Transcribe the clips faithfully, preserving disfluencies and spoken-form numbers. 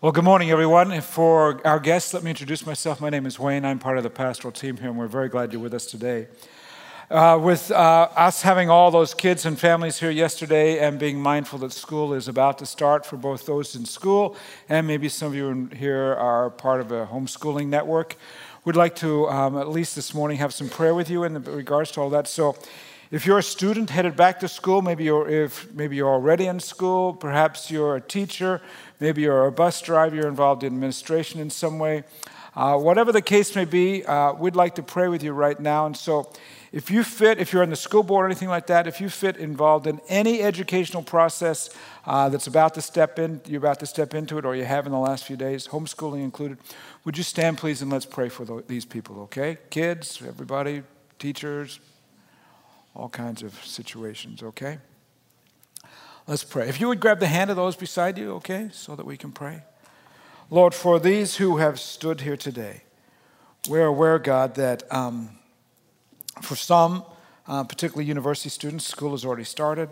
Well, good morning, everyone. For our guests, let me introduce myself. My name is Wayne. I'm part of the pastoral team here, and we're very glad you're with us today. Uh, with uh, us having all those kids and families here yesterday and being mindful that school is about to start for both those in school and maybe some of you in here are part of a homeschooling network, we'd like to, um, at least this morning, have some prayer with you in regards to all that. So if you're a student headed back to school, maybe you're, if, maybe you're already in school, perhaps you're a teacher, maybe you're a bus driver, you're involved in administration in some way. Uh, whatever the case may be, uh, we'd like to pray with you right now. And so if you fit, if you're on the school board or anything like that, if you fit involved in any educational process uh, that's about to step in, you're about to step into it or you have in the last few days, homeschooling included, would you stand, please, and let's pray for the, these people, okay? Kids, everybody, teachers, all kinds of situations, okay? Let's pray. If you would grab the hand of those beside you, okay, so that we can pray. Lord, for these who have stood here today, we're aware, God, that um, for some, uh, particularly university students, school has already started.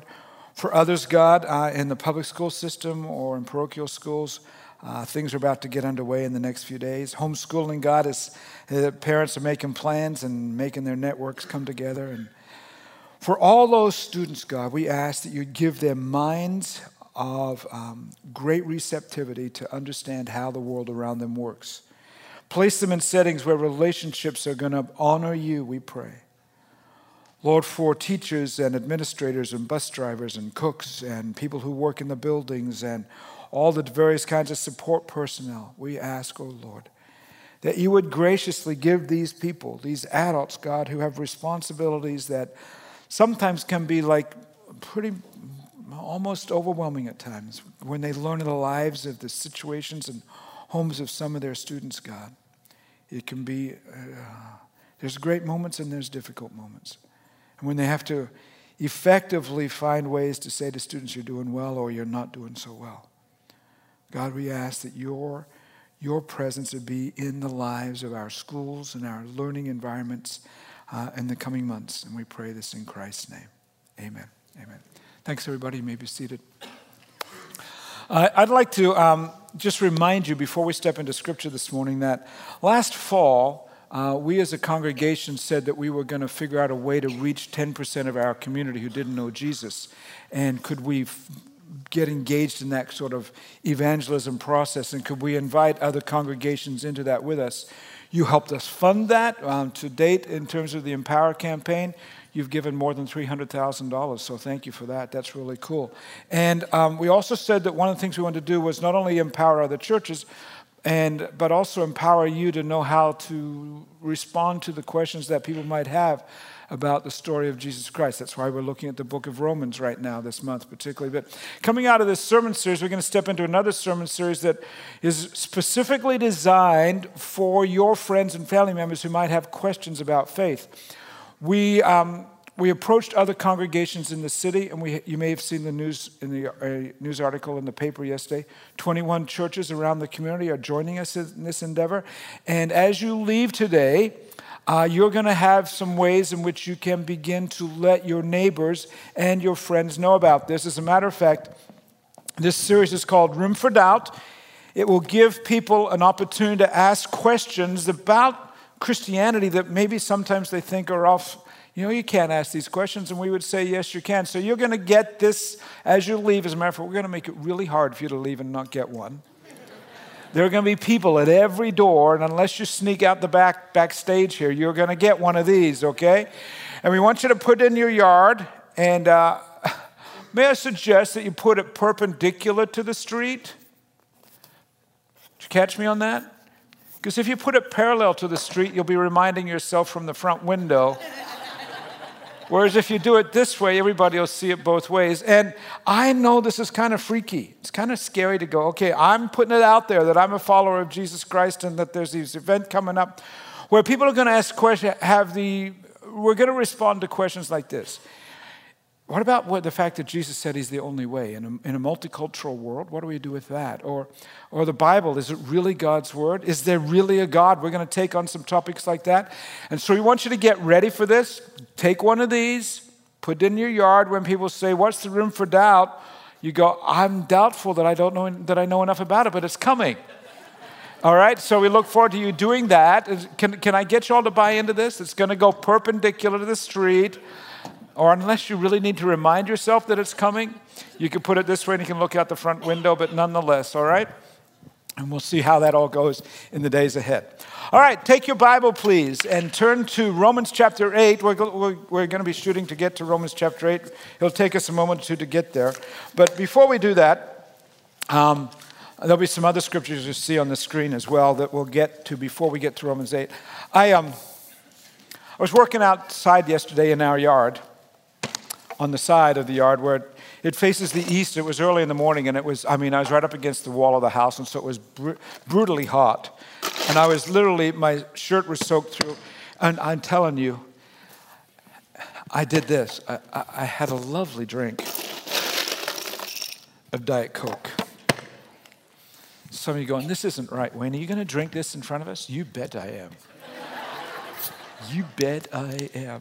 For others, God, uh, in the public school system or in parochial schools, Uh, things are about to get underway in the next few days. Homeschooling, God, is uh, parents are making plans and making their networks come together. And for all those students, God, we ask that you give them minds of um, great receptivity to understand how the world around them works. Place them in settings where relationships are going to honor you, we pray. Lord, for teachers and administrators and bus drivers and cooks and people who work in the buildings and all the various kinds of support personnel, we ask, oh Lord, that you would graciously give these people, these adults, God, who have responsibilities that sometimes can be like pretty almost overwhelming at times when they learn of the lives of the situations and homes of some of their students, God. It can be, uh, there's great moments and there's difficult moments. And when they have to effectively find ways to say to students, you're doing well or you're not doing so well. God, we ask that your, your presence would be in the lives of our schools and our learning environments uh, in the coming months. And we pray this in Christ's name. Amen. Amen. Thanks, everybody. You may be seated. Uh, I'd like to um, just remind you before we step into Scripture this morning that last fall, uh, we as a congregation said that we were going to figure out a way to reach ten percent of our community who didn't know Jesus. And could we... F- get engaged in that sort of evangelism process, and could we invite other congregations into that with us? You helped us fund that um, to date in terms of the Empower campaign. You've given more than three hundred thousand dollars, so thank you for that. That's really cool. And um, we also said that one of the things we wanted to do was not only empower other churches, and but also empower you to know how to respond to the questions that people might have about the story of Jesus Christ. That's why we're looking at the book of Romans right now this month particularly. But coming out of this sermon series, we're going to step into another sermon series that is specifically designed for your friends and family members who might have questions about faith. We um, we approached other congregations in the city, and we you may have seen the news in the uh, news article in the paper yesterday. twenty-one churches around the community are joining us in this endeavor. And as you leave today, Uh, you're going to have some ways in which you can begin to let your neighbors and your friends know about this. As a matter of fact, this series is called Room for Doubt. It will give people an opportunity to ask questions about Christianity that maybe sometimes they think are off. You know, you can't ask these questions, and we would say, yes, you can. So you're going to get this as you leave. As a matter of fact, we're going to make it really hard for you to leave and not get one. There are going to be people at every door, and unless you sneak out the back backstage here, you're going to get one of these, okay? And we want you to put it in your yard, and uh, may I suggest that you put it perpendicular to the street? Did you catch me on that? Because if you put it parallel to the street, you'll be reminding yourself from the front window. Whereas if you do it this way, everybody will see it both ways. And I know this is kind of freaky. It's kind of scary to go, okay, I'm putting it out there that I'm a follower of Jesus Christ and that there's this event coming up where people are going to ask questions, have the, we're going to respond to questions like this. What about what the fact that Jesus said he's the only way? In a, in a multicultural world, what do we do with that? Or or the Bible, is it really God's word? Is there really a God? We're going to take on some topics like that. And so we want you to get ready for this. Take one of these, put it in your yard. When people say, what's the room for doubt? you go, I'm doubtful that I don't know that I know enough about it, but it's coming. All right, so we look forward to you doing that. Can, can I get you all to buy into this? It's going to go perpendicular to the street, or unless you really need to remind yourself that it's coming, you can put it this way and you can look out the front window, but nonetheless, all right? And we'll see how that all goes in the days ahead. All right, take your Bible, please, and turn to Romans chapter eight. We're, we're, we're going to be shooting to get to Romans chapter eight. It'll take us a moment or two to get there. But before we do that, um, there'll be some other scriptures you see on the screen as well that we'll get to before we get to Romans eight. I um, I was working outside yesterday in our yard, on the side of the yard where it, it faces the east. It was early in the morning, and it was, I mean, I was right up against the wall of the house, and so it was br- brutally hot. And I was literally, my shirt was soaked through. And I'm telling you, I did this. I, I, I had a lovely drink of Diet Coke. Some of you going, this isn't right, Wayne. Are you going to drink this in front of us? You bet I am. You bet I am.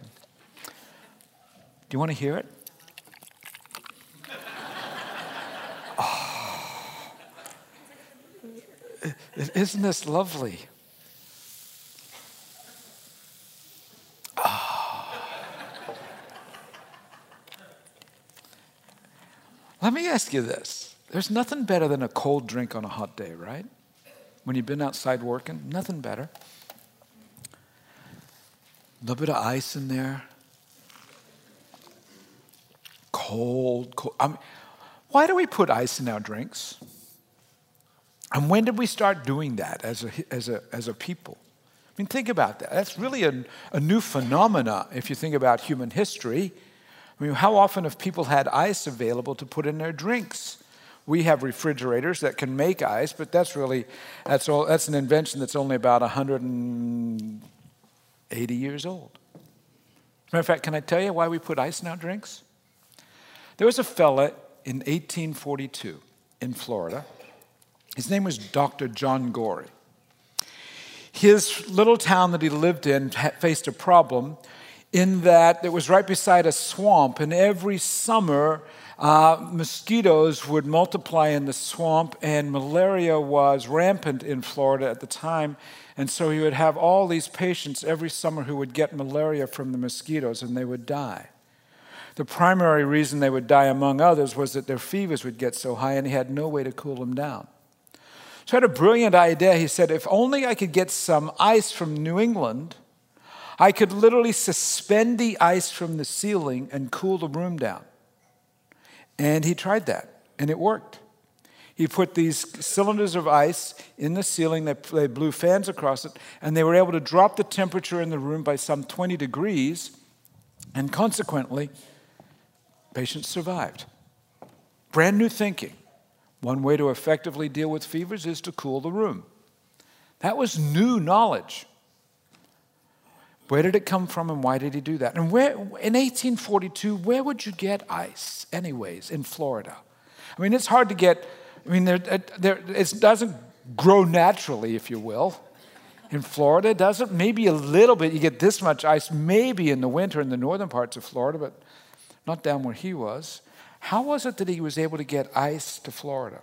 Do you want to hear it? Oh. Isn't this lovely? Oh. Let me ask you this. There's nothing better than a cold drink on a hot day, right? When you've been outside working, nothing better. A little bit of ice in there. Cold, cold. I mean, why do we put ice in our drinks? And when did we start doing that as a, as a, as a people? I mean, think about that. That's really a, a new phenomena if you think about human history. I mean, how often have people had ice available to put in their drinks? We have refrigerators that can make ice, but that's really, that's all, that's an invention that's only about one hundred eighty years old. Matter of fact, can I tell you why we put ice in our drinks? There was a fella in eighteen forty-two in Florida. His name was Doctor John Gorey. His little town that he lived in faced a problem in that it was right beside a swamp, and every summer, Uh, mosquitoes would multiply in the swamp, and malaria was rampant in Florida at the time. And so you would have all these patients every summer who would get malaria from the mosquitoes, and they would die. The primary reason they would die, among others, was that their fevers would get so high, and he had no way to cool them down. So he had a brilliant idea. He said, if only I could get some ice from New England, I could literally suspend the ice from the ceiling and cool the room down. And he tried that, and it worked. He put these cylinders of ice in the ceiling. They, they blew fans across it, and they were able to drop the temperature in the room by some twenty degrees, and consequently, patients survived. Brand new thinking. One way to effectively deal with fevers is to cool the room. That was new knowledge. Where did it come from, and why did he do that? And where, in eighteen forty-two, where would you get ice anyways in Florida? I mean, it's hard to get, I mean, there, there, it doesn't grow naturally, if you will, in Florida, does it? Maybe a little bit. You get this much ice maybe in the winter in the northern parts of Florida, but not down where he was. How was it that he was able to get ice to Florida?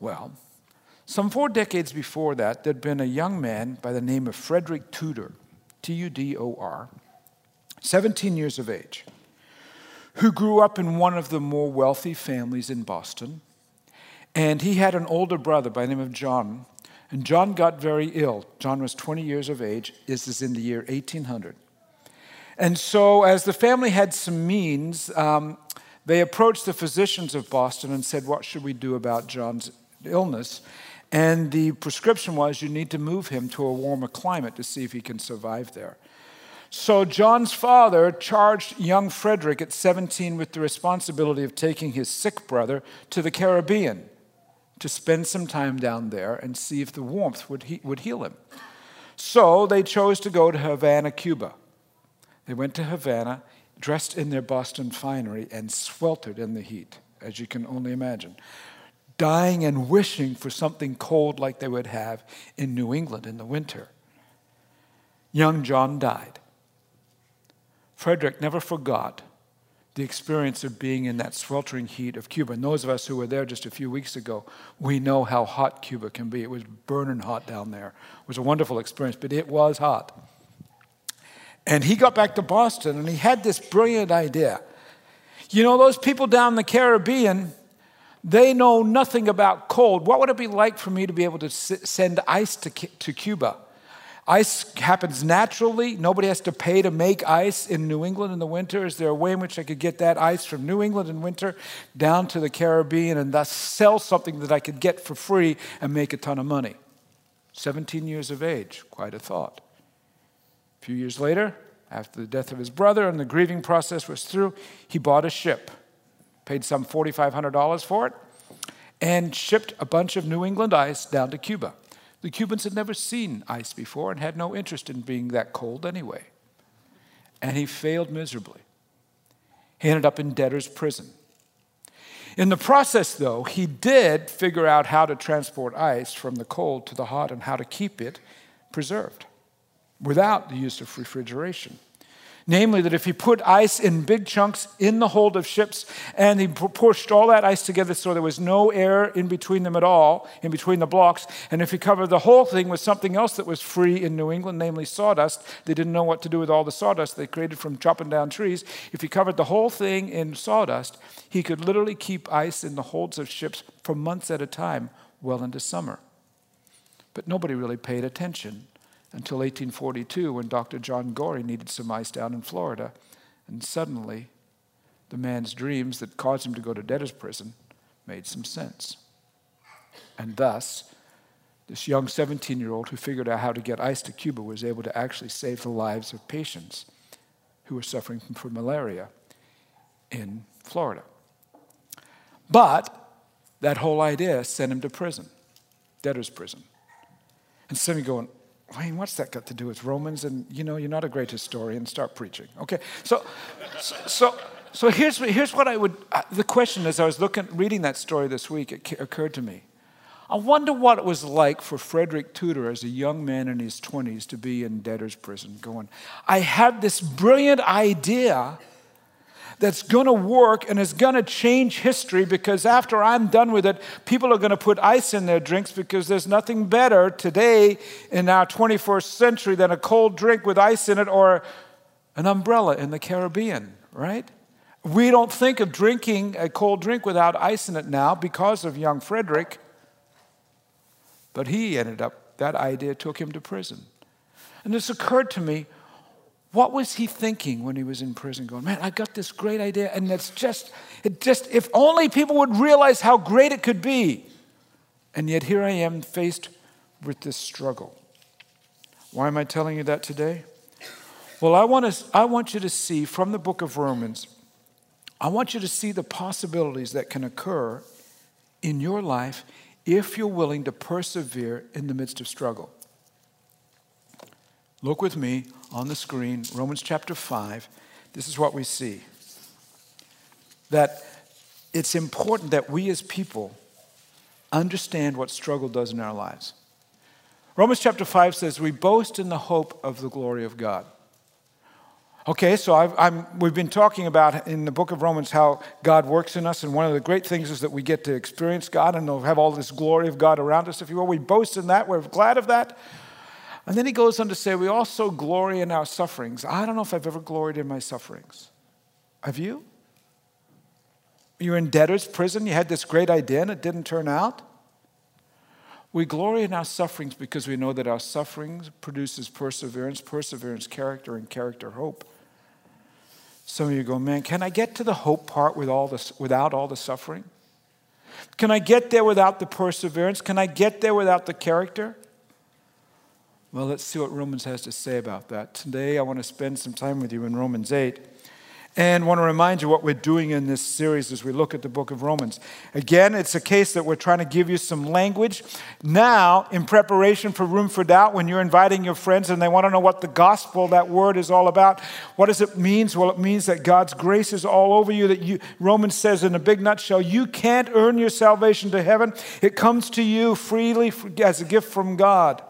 Well, some four decades before that, there'd been a young man by the name of Frederick Tudor, T U D O R, seventeen years of age, who grew up in one of the more wealthy families in Boston. And he had an older brother by the name of John. And John got very ill. John was twenty years of age. This is in the year eighteen hundred. And so as the family had some means, um, they approached the physicians of Boston and said, what should we do about John's illness? And the prescription was you need to move him to a warmer climate to see if he can survive there. So John's father charged young Frederick at seventeen with the responsibility of taking his sick brother to the Caribbean to spend some time down there and see if the warmth would, he- would heal him. So they chose to go to Havana, Cuba. They went to Havana, dressed in their Boston finery, and sweltered in the heat, as you can only imagine, dying and wishing for something cold like they would have in New England in the winter. Young John died. Frederick never forgot the experience of being in that sweltering heat of Cuba. And those of us who were there just a few weeks ago, we know how hot Cuba can be. It was burning hot down there. It was a wonderful experience, but it was hot. And he got back to Boston, and he had this brilliant idea. You know, those people down in the Caribbean, they know nothing about cold. What would it be like for me to be able to s- send ice to, to Cuba? Ice happens naturally. Nobody has to pay to make ice in New England in the winter. Is there a way in which I could get that ice from New England in winter down to the Caribbean and thus sell something that I could get for free and make a ton of money? seventeen years of age, quite a thought. A few years later, after the death of his brother and the grieving process was through, he bought a ship, paid some four thousand five hundred dollars for it, and shipped a bunch of New England ice down to Cuba. The Cubans had never seen ice before and had no interest in being that cold anyway. And he failed miserably. He ended up in debtor's prison. In the process, though, he did figure out how to transport ice from the cold to the hot and how to keep it preserved without the use of refrigeration. Namely, that if he put ice in big chunks in the hold of ships and he pushed all that ice together so there was no air in between them at all, in between the blocks, and if he covered the whole thing with something else that was free in New England, namely sawdust, they didn't know what to do with all the sawdust they created from chopping down trees. If he covered the whole thing in sawdust, he could literally keep ice in the holds of ships for months at a time, well into summer. But nobody really paid attention until eighteen forty-two, when Doctor John Gorey needed some ice down in Florida. And suddenly, the man's dreams that caused him to go to debtor's prison made some sense. And thus, this young seventeen-year-old who figured out how to get ice to Cuba was able to actually save the lives of patients who were suffering from malaria in Florida. But that whole idea sent him to prison, debtor's prison. And so he's going, Wayne, what's that got to do with Romans? And, you know, you're not a great historian. Start preaching. Okay, so so, so here's, here's what I would, uh, the question as I was looking, reading that story this week, it occurred to me. I wonder what it was like for Frederick Tudor as a young man in his twenties to be in debtor's prison going, I have this brilliant idea that's going to work and is going to change history because after I'm done with it, people are going to put ice in their drinks because there's nothing better today in our twenty-first century than a cold drink with ice in it or an umbrella in the Caribbean, right? We don't think of drinking a cold drink without ice in it now because of young Frederick, but he ended up, that idea took him to prison. And this occurred to me, what was he thinking when he was in prison going, man, I got this great idea, and that's just, it just, if only people would realize how great it could be. And yet here I am faced with this struggle. Why am I telling you that today? Well, I want to, I want you to see from the book of Romans, I want you to see the possibilities that can occur in your life if you're willing to persevere in the midst of struggle. Look with me on the screen, Romans chapter five. This is what we see. That it's important that we as people understand what struggle does in our lives. Romans chapter five says, we boast in the hope of the glory of God. Okay, so I've, I'm, we've been talking about in the book of Romans how God works in us, and one of the great things is that we get to experience God and have all this glory of God around us, if you will. We boast in that. We're glad of that. And then he goes on to say, we also glory in our sufferings. I don't know if I've ever gloried in my sufferings. Have you? You were in debtor's prison. You had this great idea and it didn't turn out. We glory in our sufferings because we know that our sufferings produces perseverance, perseverance, character, and character, hope. Some of you go, man, can I get to the hope part with all this, without all the suffering? Can I get there without the perseverance? Can I get there without the character? Well, let's see what Romans has to say about that. Today, I want to spend some time with you in Romans eight and want to remind you what we're doing in this series as we look at the book of Romans. Again, it's a case that we're trying to give you some language. Now, in preparation for Room for Doubt, when you're inviting your friends and they want to know what the gospel, that word, is all about, what does it mean? Well, it means that God's grace is all over you. That you, Romans says in a big nutshell, you can't earn your salvation to heaven. It comes to you freely as a gift from God.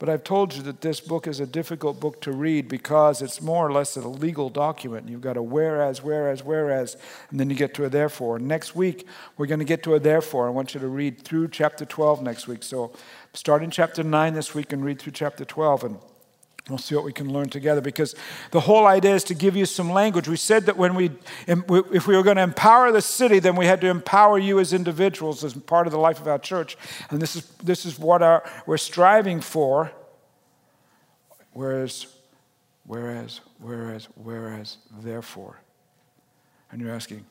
But I've told you that this book is a difficult book to read because it's more or less a legal document. You've got a whereas, whereas, whereas, and then you get to a therefore. Next week, we're going to get to a therefore. I want you to read through chapter twelve next week. So start in chapter nine this week and read through chapter twelve, and we'll see what we can learn together, because the whole idea is to give you some language. We said that when we, if we were going to empower the city, then we had to empower you as individuals as part of the life of our church. And this is this is what our, we're striving for. Whereas, whereas, whereas, whereas, therefore. And you're asking,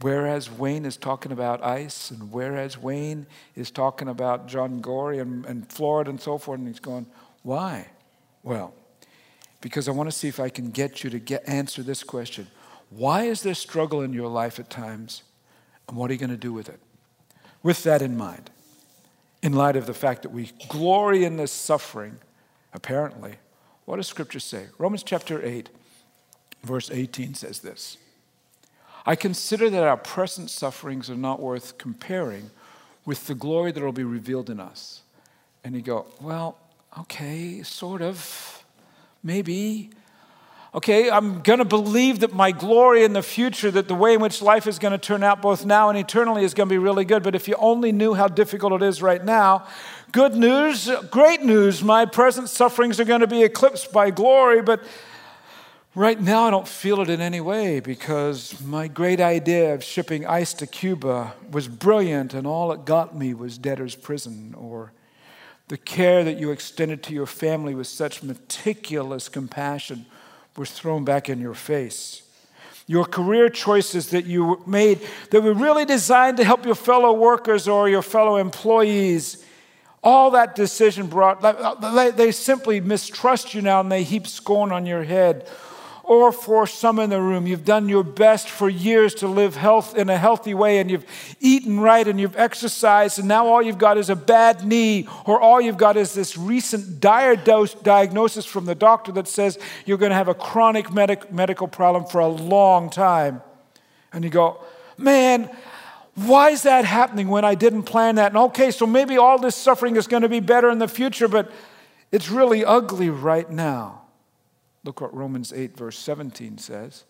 whereas Wayne is talking about ice, and whereas Wayne is talking about John Gorey and, and Florida and so forth, and he's going, why? Well, because I want to see if I can get you to get, answer this question. Why is there struggle in your life at times, and what are you going to do with it? With that in mind, in light of the fact that we glory in this suffering, apparently, what does Scripture say? Romans chapter eight, verse eighteen says this. I consider that our present sufferings are not worth comparing with the glory that will be revealed in us. And you go, well, okay, sort of, maybe. Okay, I'm going to believe that my glory in the future, that the way in which life is going to turn out both now and eternally is going to be really good. But if you only knew how difficult it is right now, good news, great news, my present sufferings are going to be eclipsed by glory. But right now I don't feel it in any way, because my great idea of shipping ice to Cuba was brilliant, and all it got me was debtor's prison, or the care that you extended to your family with such meticulous compassion was thrown back in your face. Your career choices that you made that were really designed to help your fellow workers or your fellow employees, all that decision brought, they simply mistrust you now and they heap scorn on your head. Or for some in the room, you've done your best for years to live health in a healthy way, and you've eaten right and you've exercised, and now all you've got is a bad knee, or all you've got is this recent dire dose diagnosis from the doctor that says you're going to have a chronic medic- medical problem for a long time. And you go, man, why is that happening when I didn't plan that? And okay, so maybe all this suffering is going to be better in the future, but it's really ugly right now. Look what Romans eight, verse seventeen says.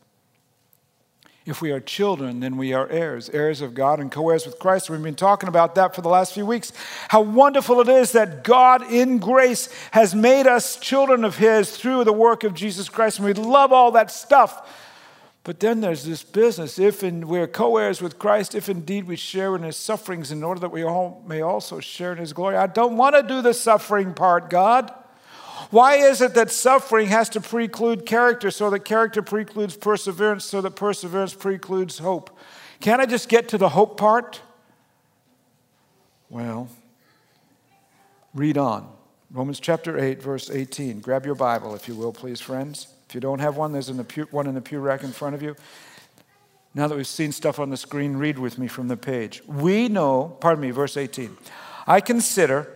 If we are children, then we are heirs, heirs of God and co-heirs with Christ. We've been talking about that for the last few weeks. How wonderful it is that God in grace has made us children of His through the work of Jesus Christ. And we love all that stuff. But then there's this business. If and we're co-heirs with Christ, if indeed we share in His sufferings in order that we all may also share in His glory. I don't want to do the suffering part, God. Why is it that suffering has to preclude character, so that character precludes perseverance, so that perseverance precludes hope? Can't I just get to the hope part? Well, read on. Romans chapter eight, verse eighteen. Grab your Bible, if you will, please, friends. If you don't have one, there's in the pew, one in the pew rack in front of you. Now that we've seen stuff on the screen, read with me from the page. We know, pardon me, verse eighteen. I consider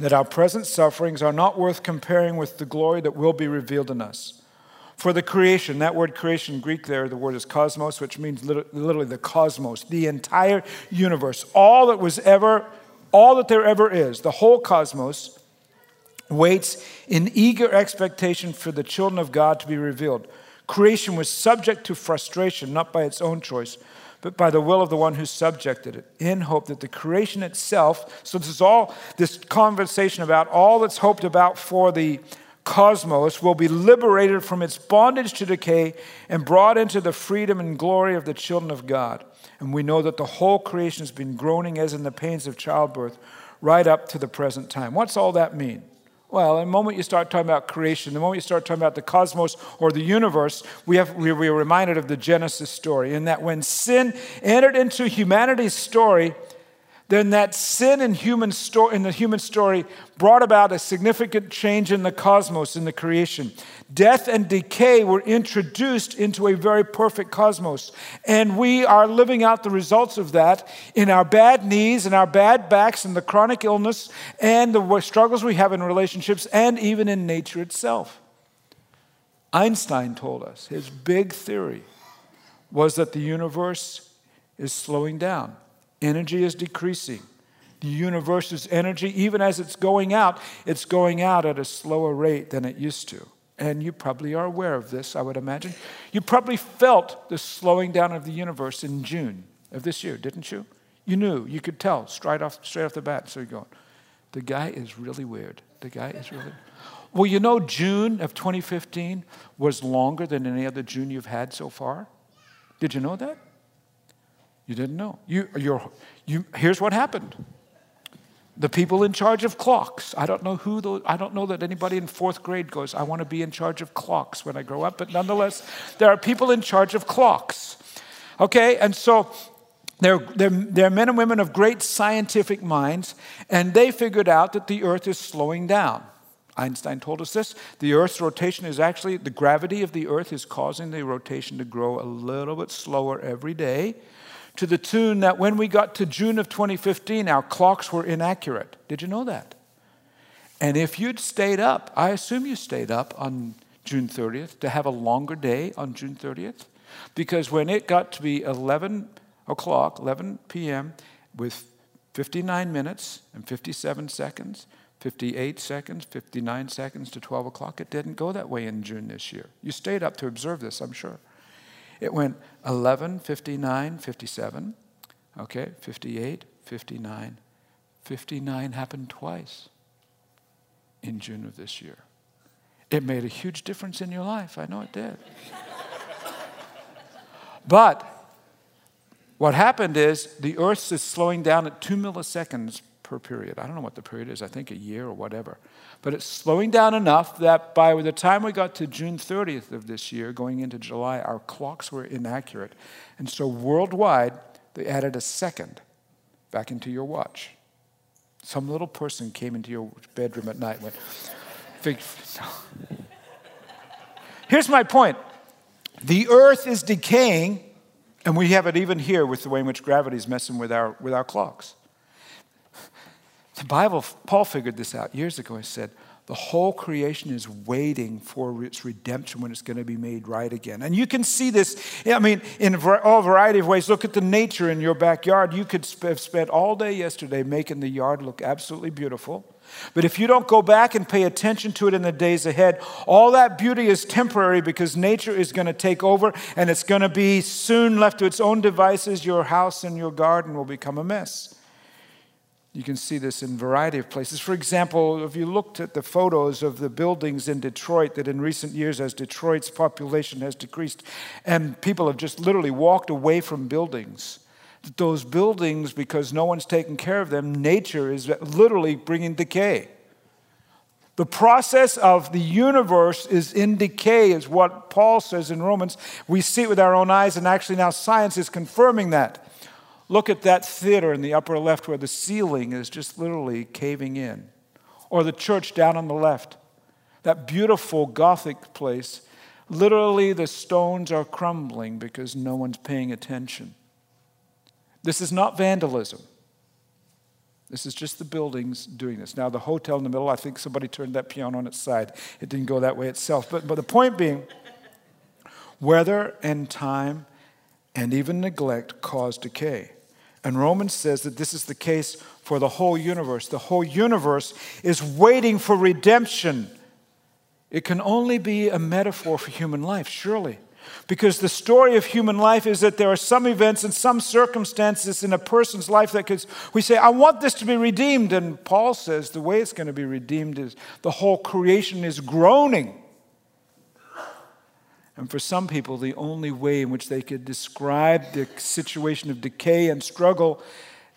that our present sufferings are not worth comparing with the glory that will be revealed in us. For the creation, that word creation, Greek there, the word is cosmos, which means literally the cosmos, the entire universe, all that was ever, all that there ever is, the whole cosmos waits in eager expectation for the children of God to be revealed. Creation was subject to frustration, not by its own choice, but by the will of the one who subjected it, in hope that the creation itself, so this is all this conversation about all that's hoped about for the cosmos, will be liberated from its bondage to decay and brought into the freedom and glory of the children of God. And we know that the whole creation has been groaning as in the pains of childbirth right up to the present time. What's all that mean? Well, the moment you start talking about creation, the moment you start talking about the cosmos or the universe, we have we are reminded of the Genesis story, in that when sin entered into humanity's story, then that sin in human sto- in the human story brought about a significant change in the cosmos, in the creation. Death and decay were introduced into a very perfect cosmos, and we are living out the results of that in our bad knees and our bad backs and the chronic illness and the struggles we have in relationships and even in nature itself. Einstein told us his big theory was that the universe is slowing down. Energy is decreasing. the universe's energy, even as it's going out, it's going out at a slower rate than it used to. And you probably are aware of this, I would imagine. You probably felt the slowing down of the universe in June of this year, didn't you? You knew, you could tell straight off, straight off the bat. So you're going, the guy is really weird. The guy is really weird. Well, you know, June of twenty fifteen was longer than any other June you've had so far. Did you know that? You didn't know. You, you're, you. Here's what happened. The people in charge of clocks. I don't know who. Those, I don't know that anybody in fourth grade goes, I want to be in charge of clocks when I grow up. But nonetheless, there are people in charge of clocks. Okay, and so They're, they're, they're men and women of great scientific minds, and they figured out that the Earth is slowing down. Einstein told us this. The Earth's rotation is actually, the gravity of the Earth is causing the rotation to grow a little bit slower every day, to the tune that when we got to June of twenty fifteen, our clocks were inaccurate. Did you know that? And if you'd stayed up, I assume you stayed up on June thirtieth to have a longer day on June thirtieth, because when it got to be eleven o'clock, eleven p.m., with fifty-nine minutes and fifty-seven seconds, fifty-eight seconds, fifty-nine seconds to twelve o'clock. It didn't go that way in June this year. You stayed up to observe this, I'm sure. It went eleven, fifty-nine, fifty-seven, okay, fifty-eight, fifty-nine. fifty-nine happened twice in June of this year. It made a huge difference in your life. I know it did. But what happened is the Earth is slowing down at two milliseconds per period. I don't know what the period is. I think a year or whatever. But it's slowing down enough that by the time we got to June thirtieth of this year, going into July, our clocks were inaccurate. And so worldwide, they added a second back into your watch. Some little person came into your bedroom at night and went, here's my point. The Earth is decaying. And we have it even here with the way in which gravity is messing with our, with our clocks. The Bible, Paul figured this out years ago. He said, the whole creation is waiting for its redemption when it's going to be made right again. And you can see this, I mean, in all variety of ways. Look at the nature in your backyard. You could have spent all day yesterday making the yard look absolutely beautiful. But if you don't go back and pay attention to it in the days ahead, all that beauty is temporary because nature is going to take over and it's going to be soon left to its own devices. Your house and your garden will become a mess. You can see this in a variety of places. For example, if you looked at the photos of the buildings in Detroit, that in recent years, as Detroit's population has decreased and people have just literally walked away from buildings, that those buildings, because no one's taking care of them, nature is literally bringing decay. The process of the universe is in decay, is what Paul says in Romans. We see it with our own eyes, and actually now science is confirming that. Look at that theater in the upper left where the ceiling is just literally caving in. Or the church down on the left, that beautiful Gothic place. Literally the stones are crumbling because no one's paying attention. This is not vandalism. This is just the buildings doing this. Now, the hotel in the middle, I think somebody turned that piano on its side. It didn't go that way itself. But, but the point being, weather and time and even neglect cause decay. And Romans says that this is the case for the whole universe. The whole universe is waiting for redemption. It can only be a metaphor for human life, surely. Because the story of human life is that there are some events and some circumstances in a person's life that could, we say, I want this to be redeemed. And Paul says the way it's going to be redeemed is the whole creation is groaning. And for some people, the only way in which they could describe the situation of decay and struggle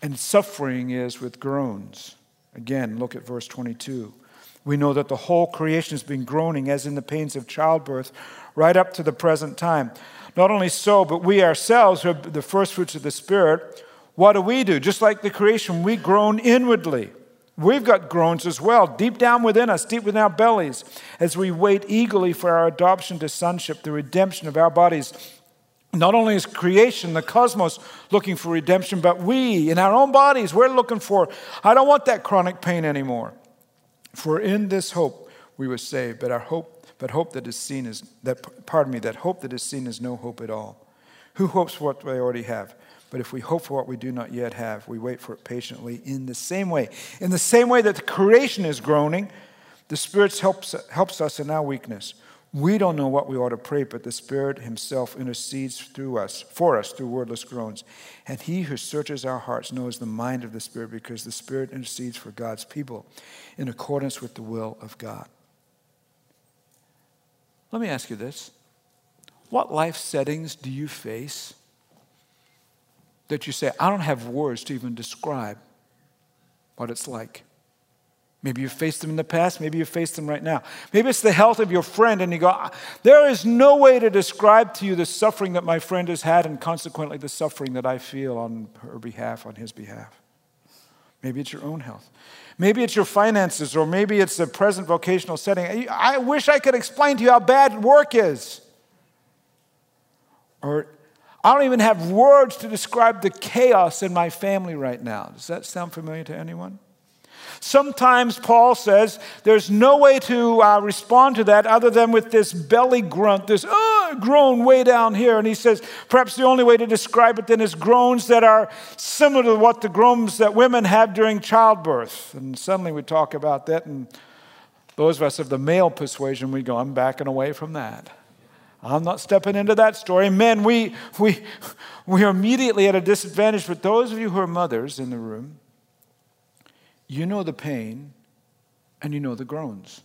and suffering is with groans. Again, look at verse twenty-two. We know that the whole creation has been groaning as in the pains of childbirth right up to the present time. Not only so, but we ourselves who are the first fruits of the Spirit, what do we do? Just like the creation, we groan inwardly. We've got groans as well, deep down within us, deep within our bellies, as we wait eagerly for our adoption to sonship, the redemption of our bodies. Not only is creation, the cosmos, looking for redemption, but we, in our own bodies, we're looking for, I don't want that chronic pain anymore. For in this hope we were saved, but our hope, but hope that is seen is that pardon me, that hope that is seen is no hope at all. Who hopes for what they already have? But if we hope for what we do not yet have, we wait for it patiently in the same way. In the same way that the creation is groaning, the Spirit helps, helps us in our weakness. We don't know what we ought to pray, but the Spirit himself intercedes through us, for us through wordless groans. And he who searches our hearts knows the mind of the Spirit, because the Spirit intercedes for God's people in accordance with the will of God. Let me ask you this. What life settings do you face that you say, I don't have words to even describe what it's like? Maybe you faced them in the past. Maybe you face them right now. Maybe it's the health of your friend, and you go, there is no way to describe to you the suffering that my friend has had, and consequently the suffering that I feel on her behalf, on his behalf. Maybe it's your own health. Maybe it's your finances, or maybe it's the present vocational setting. I wish I could explain to you how bad work is. Or I don't even have words to describe the chaos in my family right now. Does that sound familiar to anyone? Sometimes, Paul says, there's no way to uh, respond to that other than with this belly grunt, this uh, groan way down here. And he says, perhaps the only way to describe it then is groans that are similar to what the groans that women have during childbirth. And suddenly we talk about that, and those of us of the male persuasion, we go, I'm backing away from that. I'm not stepping into that story. Men, we, we, we are immediately at a disadvantage. But those of you who are mothers in the room, you know the pain, and you know the groans.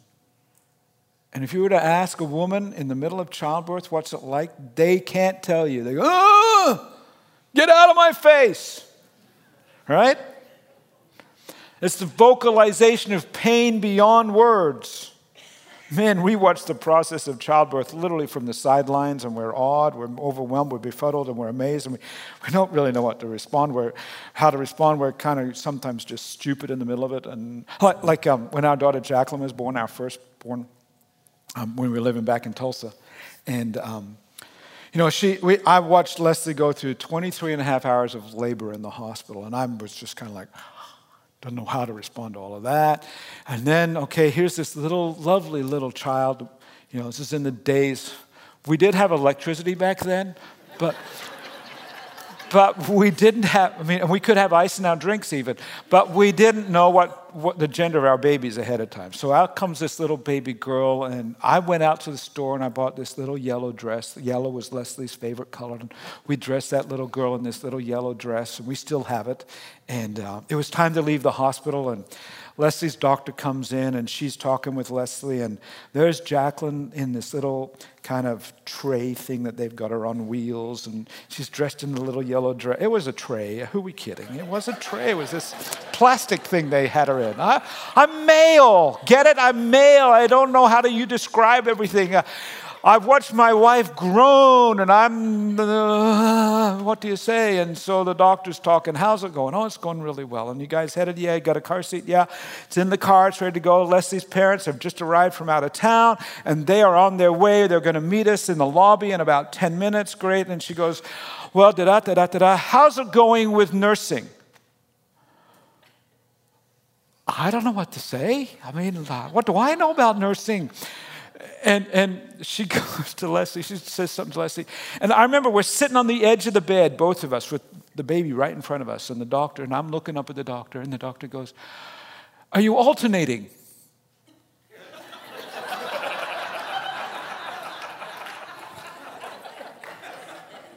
And if you were to ask a woman in the middle of childbirth, what's it like? They can't tell you. They go, oh, get out of my face, right? It's the vocalization of pain beyond words. Men, we watch the process of childbirth literally from the sidelines, and we're awed, we're overwhelmed, we're befuddled, and we're amazed, and we, we don't really know what to respond. We're, how to respond, we're kind of sometimes just stupid in the middle of it. And Like, like um, when our daughter Jacqueline was born, our firstborn, um, when we were living back in Tulsa. And, um, you know, she, we, I watched Leslie go through twenty-three and a half hours of labor in the hospital, and I was just kind of like, don't know how to respond to all of that. And then, okay, here's this little, lovely little child. You know, this is in the days. We did have electricity back then, but but we didn't have, I mean, we could have ice in our drinks even, but we didn't know what, what the gender of our babies ahead of time. So out comes this little baby girl, and I went out to the store, and I bought this little yellow dress. Yellow was Leslie's favorite color, and we dressed that little girl in this little yellow dress, and we still have it. And uh, it was time to leave the hospital, and Leslie's doctor comes in, and she's talking with Leslie, and there's Jacqueline in this little kind of tray thing that they've got her on wheels, and she's dressed in the little yellow dress. It was a tray. Who are we kidding? It was a tray. It was this plastic thing they had her in. I, I'm male. Get it? I'm male. I don't know how do you describe everything. Uh, I've watched my wife groan, and I'm, uh, what do you say? And so the doctor's talking, how's it going? Oh, it's going really well. And you guys headed? Yeah. You got a car seat? Yeah. It's in the car. It's ready to go. Leslie's parents have just arrived from out of town, and they are on their way. They're going to meet us in the lobby in about ten minutes. Great. And she goes, well, da-da, da-da, da-da. How's it going with nursing? I don't know what to say. I mean, what do I know about nursing? And and she goes to Leslie, she says something to Leslie. And I remember we're sitting on the edge of the bed, both of us, with the baby right in front of us and the doctor. And I'm looking up at the doctor, and the doctor goes, are you alternating?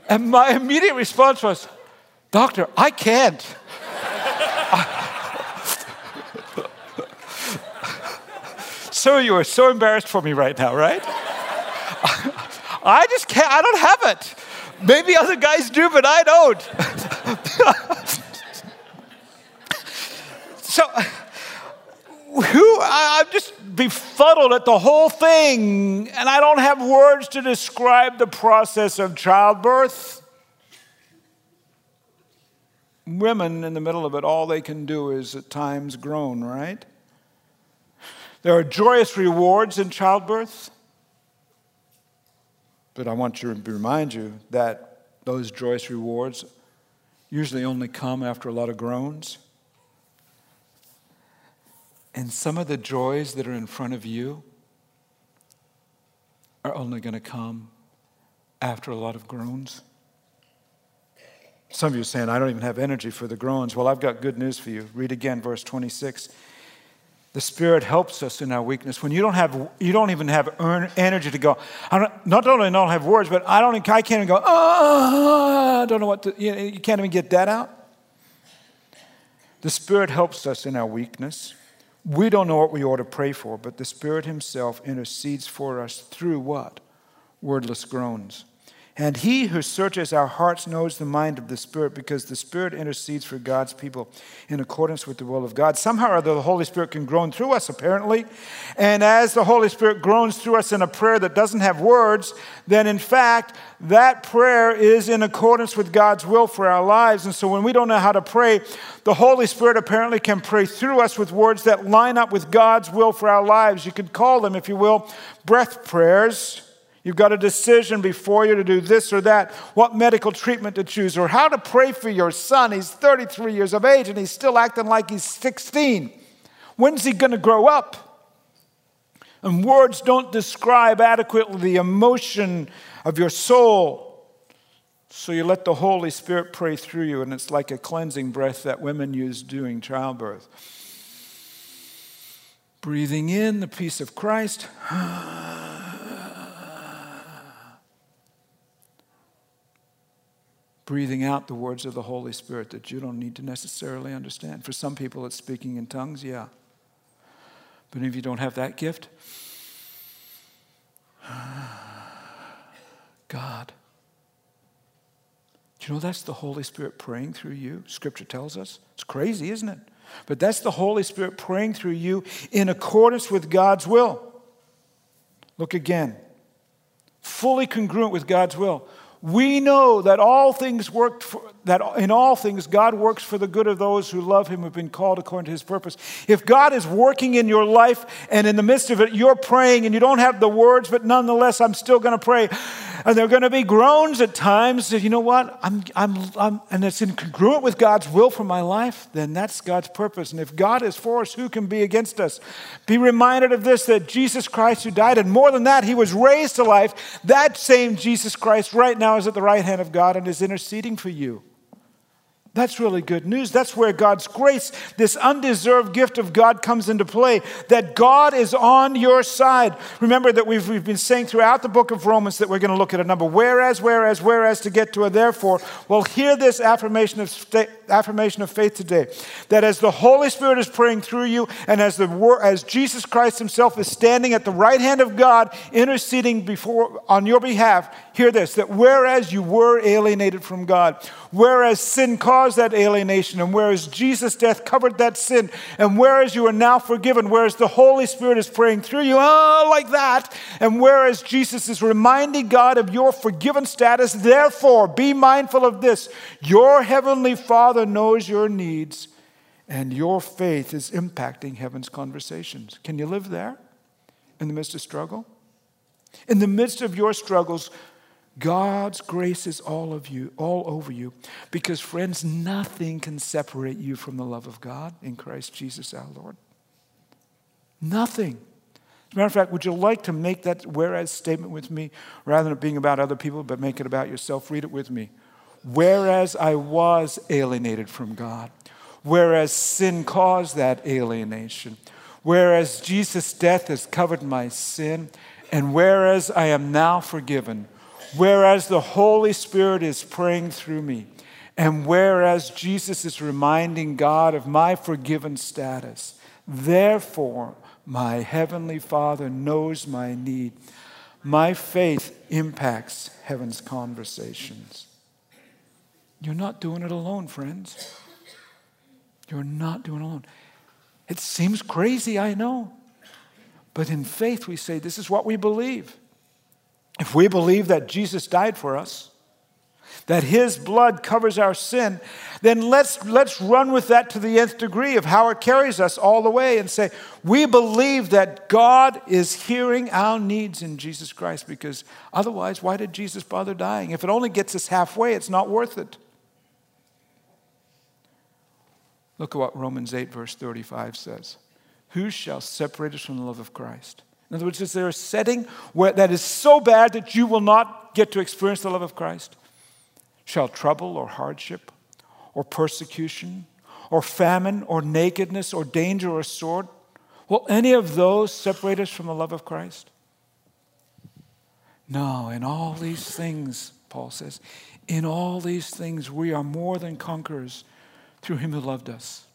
And my immediate response was, doctor, I can't. So you are so embarrassed for me right now, right? I just can't. I don't have it. Maybe other guys do, but I don't. So, who? I, I'm just befuddled at the whole thing, and I don't have words to describe the process of childbirth. Women in the middle of it, all they can do is at times groan, right? There are joyous rewards in childbirth, but I want to remind you that those joyous rewards usually only come after a lot of groans. And some of the joys that are in front of you are only going to come after a lot of groans. Some of you are saying, I don't even have energy for the groans. Well, I've got good news for you. Read again, verse twenty-six. The Spirit helps us in our weakness. When you don't have, you don't even have energy to go. I don't, not only don't have words, but I don't. I can't even go. Oh, I don't know what to. You, you can't even get that out. The Spirit helps us in our weakness. We don't know what we ought to pray for, but the Spirit Himself intercedes for us through what? Wordless groans. And He who searches our hearts knows the mind of the Spirit, because the Spirit intercedes for God's people in accordance with the will of God. Somehow or other, the Holy Spirit can groan through us, apparently. And as the Holy Spirit groans through us in a prayer that doesn't have words, then in fact, that prayer is in accordance with God's will for our lives. And so when we don't know how to pray, the Holy Spirit apparently can pray through us with words that line up with God's will for our lives. You could call them, if you will, breath prayers. You've got a decision before you to do this or that, what medical treatment to choose, or how to pray for your son. He's thirty-three years of age, and he's still acting like he's sixteen. When's he going to grow up? And words don't describe adequately the emotion of your soul. So you let the Holy Spirit pray through you, and it's like a cleansing breath that women use during childbirth. Breathing in the peace of Christ. Breathing out the words of the Holy Spirit that you don't need to necessarily understand. For some people, it's speaking in tongues, yeah. But if you don't have that gift, God. Do you know that's the Holy Spirit praying through you? Scripture tells us. It's crazy, isn't it? But that's the Holy Spirit praying through you in accordance with God's will. Look again. Fully congruent with God's will. We know that all things work for, that in all things God works for the good of those who love Him, who have been called according to His purpose. If God is working in your life, and in the midst of it you're praying and you don't have the words, but nonetheless I'm still going to pray, and there are going to be groans at times. That, you know what? I'm, I'm, I'm, and it's incongruent with God's will for my life. Then that's God's purpose. And if God is for us, who can be against us? Be reminded of this: that Jesus Christ, who died, and more than that, He was raised to life. That same Jesus Christ, right now, is at the right hand of God and is interceding for you. That's really good news. That's where God's grace, this undeserved gift of God, comes into play, that God is on your side. Remember that we've, we've been saying throughout the book of Romans that we're going to look at a number, whereas, whereas, whereas, to get to a therefore. Well, hear this affirmation of, sta- affirmation of faith today, that as the Holy Spirit is praying through you, and as, the wor- as Jesus Christ Himself is standing at the right hand of God, interceding before on your behalf, hear this, that whereas you were alienated from God, whereas sin caused that alienation, and whereas Jesus' death covered that sin, and whereas you are now forgiven, whereas the Holy Spirit is praying through you, oh, like that, and whereas Jesus is reminding God of your forgiven status, therefore be mindful of this: your heavenly Father knows your needs, and your faith is impacting heaven's conversations. Can you live there in the midst of struggle? In the midst of your struggles, God's grace is all of you, all over you, because, friends, nothing can separate you from the love of God in Christ Jesus our Lord. Nothing. As a matter of fact, would you like to make that whereas statement with me, rather than it being about other people, but make it about yourself? Read it with me. Whereas I was alienated from God, whereas sin caused that alienation, whereas Jesus' death has covered my sin, and whereas I am now forgiven, whereas the Holy Spirit is praying through me, and whereas Jesus is reminding God of my forgiven status, therefore my heavenly Father knows my need. My faith impacts heaven's conversations. You're not doing it alone, friends. You're not doing it alone. It seems crazy, I know. But in faith we say, this is what we believe. If we believe that Jesus died for us, that His blood covers our sin, then let's, let's run with that to the nth degree of how it carries us all the way, and say, we believe that God is hearing our needs in Jesus Christ, because otherwise, why did Jesus bother dying? If it only gets us halfway, it's not worth it. Look at what Romans eight, verse thirty-five says. Who shall separate us from the love of Christ? In other words, is there a setting where that is so bad that you will not get to experience the love of Christ? shall trouble or hardship or persecution or famine or nakedness or danger or sword, will any of those separate us from the love of Christ? No, in all these things, Paul says, in all these things we are more than conquerors through him who loved us.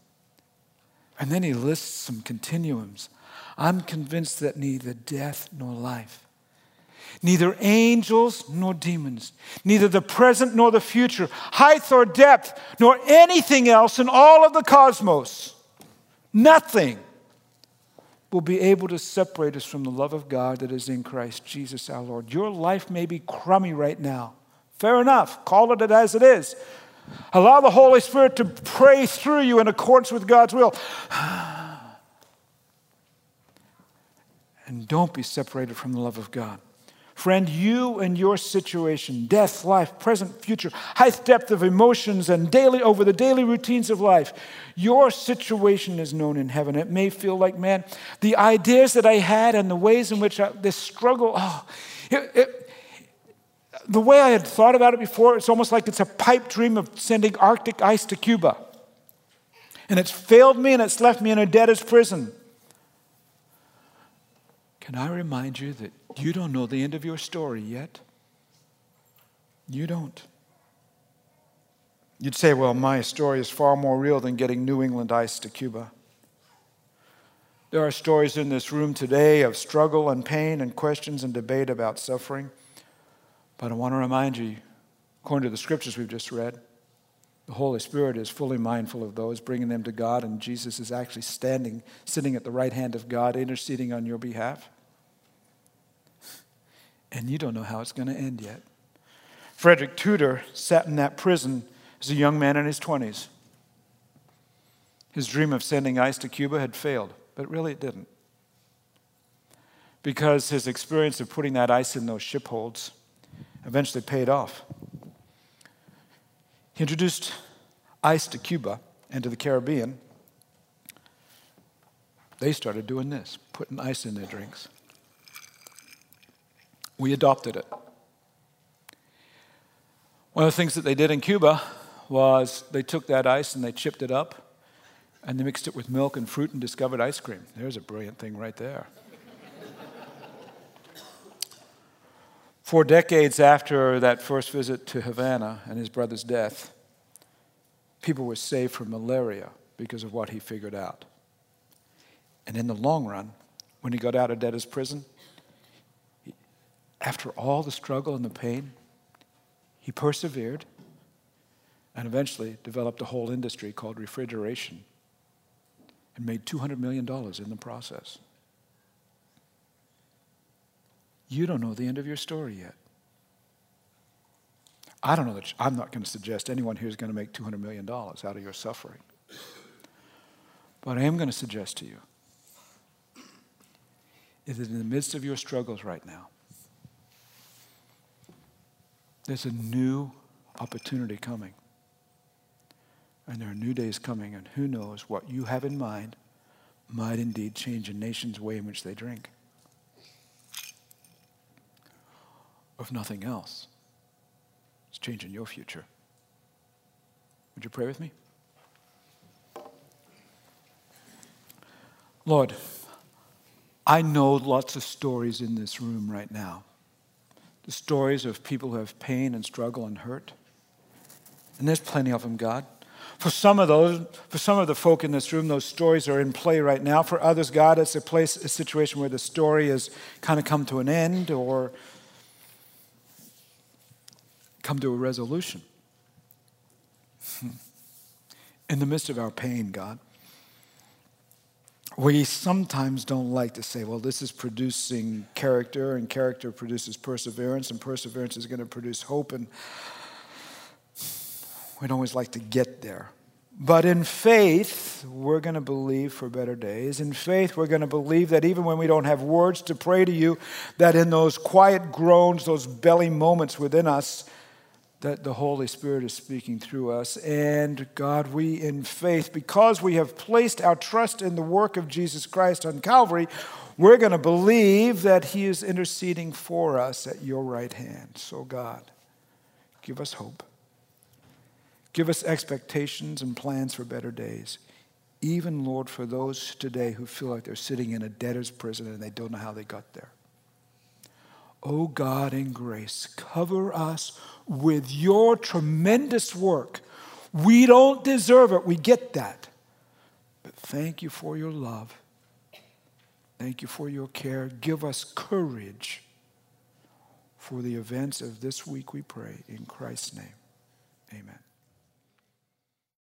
And then he lists some continuums. I'm convinced that neither death nor life, neither angels nor demons, neither the present nor the future, height or depth, nor anything else in all of the cosmos, nothing will be able to separate us from the love of God that is in Christ Jesus our Lord. Your life may be crummy right now. Fair enough. Call it as it is. Allow the Holy Spirit to pray through you in accordance with God's will. And don't be separated from the love of God. Friend, you and your situation, death, life, present, future, height, depth of emotions, and daily over the daily routines of life, your situation is known in heaven. It may feel like, man, the ideas that I had and the ways in which I, this struggle, oh, it, it, the way I had thought about it before, it's almost like it's a pipe dream of sending Arctic ice to Cuba. And it's failed me and it's left me in a debtor's prison. Can I remind you that you don't know the end of your story yet? You don't. You'd say, well, my story is far more real than getting New England ice to Cuba. There are stories in this room today of struggle and pain and questions and debate about suffering. But I want to remind you, according to the scriptures we've just read, the Holy Spirit is fully mindful of those, bringing them to God, and Jesus is actually standing, sitting at the right hand of God, interceding on your behalf. And you don't know how it's going to end yet. Frederick Tudor sat in that prison as a young man in his twenties. His dream of sending ice to Cuba had failed, but really it didn't. Because his experience of putting that ice in those ship holds eventually paid off. He introduced ice to Cuba and to the Caribbean. They started doing this, putting ice in their drinks. We adopted it. One of the things that they did in Cuba was they took that ice and they chipped it up and they mixed it with milk and fruit and discovered ice cream. There's a brilliant thing right there. Four decades after that first visit to Havana and his brother's death, people were saved from malaria because of what he figured out. And in the long run, when he got out of debtor's prison, after all the struggle and the pain, he persevered and eventually developed a whole industry called refrigeration and made two hundred million dollars in the process. You don't know the end of your story yet. I don't know that I'm not going to suggest anyone here is going to make two hundred million dollars out of your suffering. But I am going to suggest to you is that in the midst of your struggles right now, there's a new opportunity coming. And there are new days coming, and who knows what you have in mind might indeed change a nation's way in which they drink. If nothing else, it's changing your future. Would you pray with me? Lord, I know lots of stories in this room right now. The stories of people who have pain and struggle and hurt. And there's plenty of them, God. For some of those, for some of the folk in this room, those stories are in play right now. For others, God, it's a place, a situation where the story has kind of come to an end or come to a resolution. In the midst of our pain, God, we sometimes don't like to say, well, this is producing character, and character produces perseverance, and perseverance is going to produce hope, and we don't always like to get there. But in faith, we're going to believe for better days. In faith, we're going to believe that even when we don't have words to pray to you, that in those quiet groans, those belly moments within us, that the Holy Spirit is speaking through us. And God, we in faith, because we have placed our trust in the work of Jesus Christ on Calvary, we're going to believe that he is interceding for us at your right hand. So God, give us hope. Give us expectations and plans for better days. Even, Lord, for those today who feel like they're sitting in a debtor's prison and they don't know how they got there. Oh, God in grace, cover us with your tremendous work. We don't deserve it. We get that. But thank you for your love. Thank you for your care. Give us courage for the events of this week, we pray. In Christ's name, amen.